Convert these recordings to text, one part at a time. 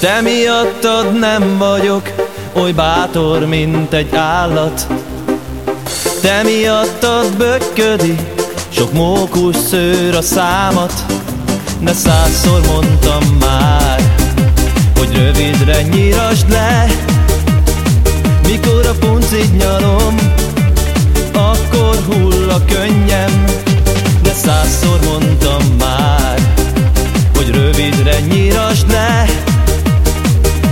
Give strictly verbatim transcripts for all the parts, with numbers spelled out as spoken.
Te miattad nem vagyok oly bátor, mint egy állat. Te miattad bökködik sok mókus szőr a számat. De százszor mondtam már, hogy rövidre nyírasd le. Mikor a puncid nyalom, akkor hull a könnyem. De százszor mondtam már, hogy rövidre nyírasd le.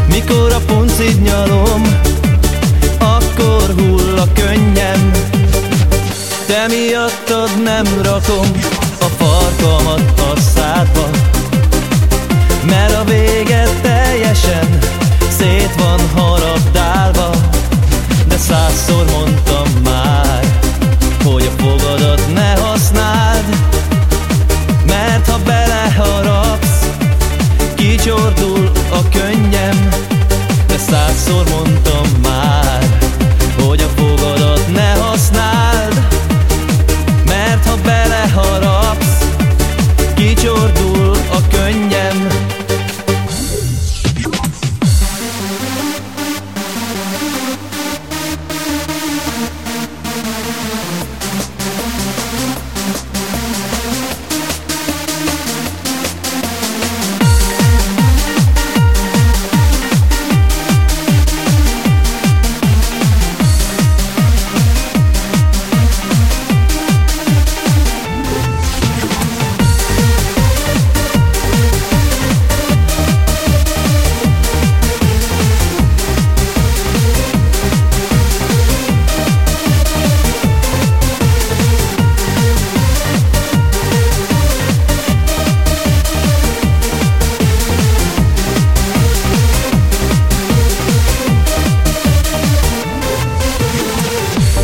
Mikor a puncid nyalom, akkor hull a könnyem. Te miattad nem rakom a farkamat a szádba, mert a vége teljesen szét van harapdálva. De százszor mondtam már, hogy a fogadat ne használd, mert ha beleharapsz, kicsordul a könnyem. De százszor mondtam már, hogy a fogadat ne használd, mert ha beleharapsz, kicsordul a könnyem.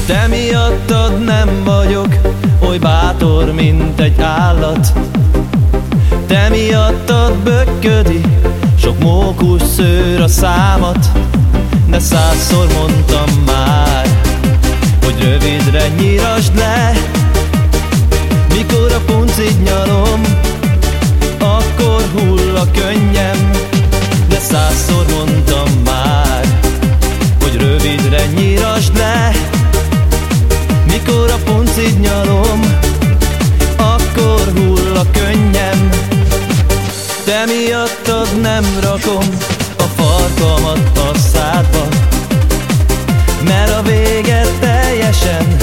Te miattad nem vagyok oly bátor, mint egy állat. Te miattad bökködi sok mókus szőr a számat. De százszor mondtam már, hogy rövidre nyírasd le. Mikor a puncid nyalom, akkor hull a könnyem. De százszor mondtam már, hogy rövidre nyírasd le. Mikor a puncid nyalom, akkor hull a könnyem. Te miattad nem rakom a farkamat a szádba, mert a vége teljesen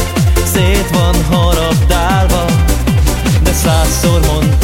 szét van harapdálva. De százszor mondtam,